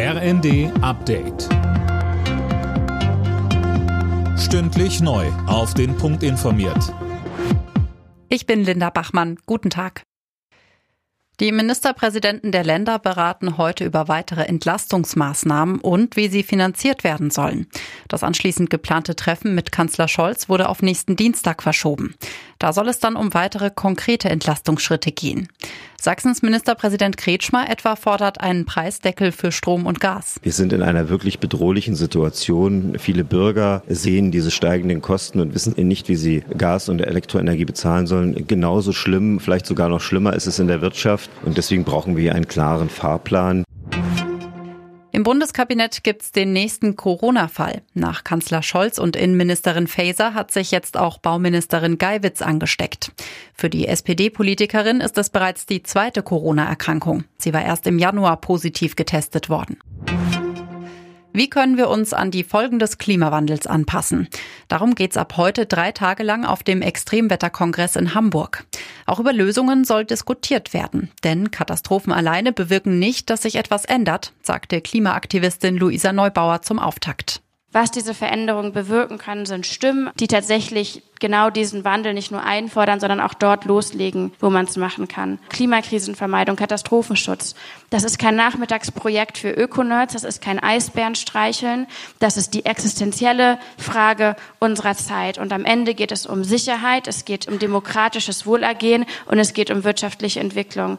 RND Update. Stündlich neu auf den Punkt informiert. Ich bin Linda Bachmann. Guten Tag. Die Ministerpräsidenten der Länder beraten heute über weitere Entlastungsmaßnahmen und wie sie finanziert werden sollen. Das anschließend geplante Treffen mit Kanzler Scholz wurde auf nächsten Dienstag verschoben. Da soll es dann um weitere konkrete Entlastungsschritte gehen. Sachsens Ministerpräsident Kretschmer etwa fordert einen Preisdeckel für Strom und Gas. Wir sind in einer wirklich bedrohlichen Situation. Viele Bürger sehen diese steigenden Kosten und wissen nicht, wie sie Gas und Elektroenergie bezahlen sollen. Genauso schlimm, vielleicht sogar noch schlimmer ist es in der Wirtschaft. Und deswegen brauchen wir einen klaren Fahrplan. Im Bundeskabinett gibt es den nächsten Corona-Fall. Nach Kanzler Scholz und Innenministerin Faeser hat sich jetzt auch Bauministerin Geiwitz angesteckt. Für die SPD-Politikerin ist es bereits die zweite Corona-Erkrankung. Sie war erst im Januar positiv getestet worden. Wie können wir uns an die Folgen des Klimawandels anpassen? Darum geht's ab heute 3 Tage lang auf dem Extremwetterkongress in Hamburg. Auch über Lösungen soll diskutiert werden. Denn Katastrophen alleine bewirken nicht, dass sich etwas ändert, sagte Klimaaktivistin Luisa Neubauer zum Auftakt. Was diese Veränderungen bewirken können, sind Stimmen, die tatsächlich genau diesen Wandel nicht nur einfordern, sondern auch dort loslegen, wo man es machen kann. Klimakrisenvermeidung, Katastrophenschutz. Das ist kein Nachmittagsprojekt für Ökonerds, das ist kein Eisbärenstreicheln. Das ist die existenzielle Frage unserer Zeit. Und am Ende geht es um Sicherheit, es geht um demokratisches Wohlergehen und es geht um wirtschaftliche Entwicklung.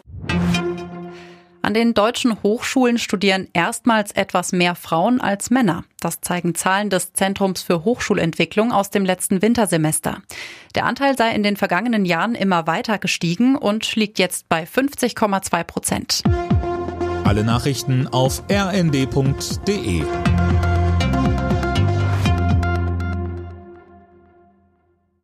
An den deutschen Hochschulen studieren erstmals etwas mehr Frauen als Männer. Das zeigen Zahlen des Zentrums für Hochschulentwicklung aus dem letzten Wintersemester. Der Anteil sei in den vergangenen Jahren immer weiter gestiegen und liegt jetzt bei 50,2%. Alle Nachrichten auf rnd.de.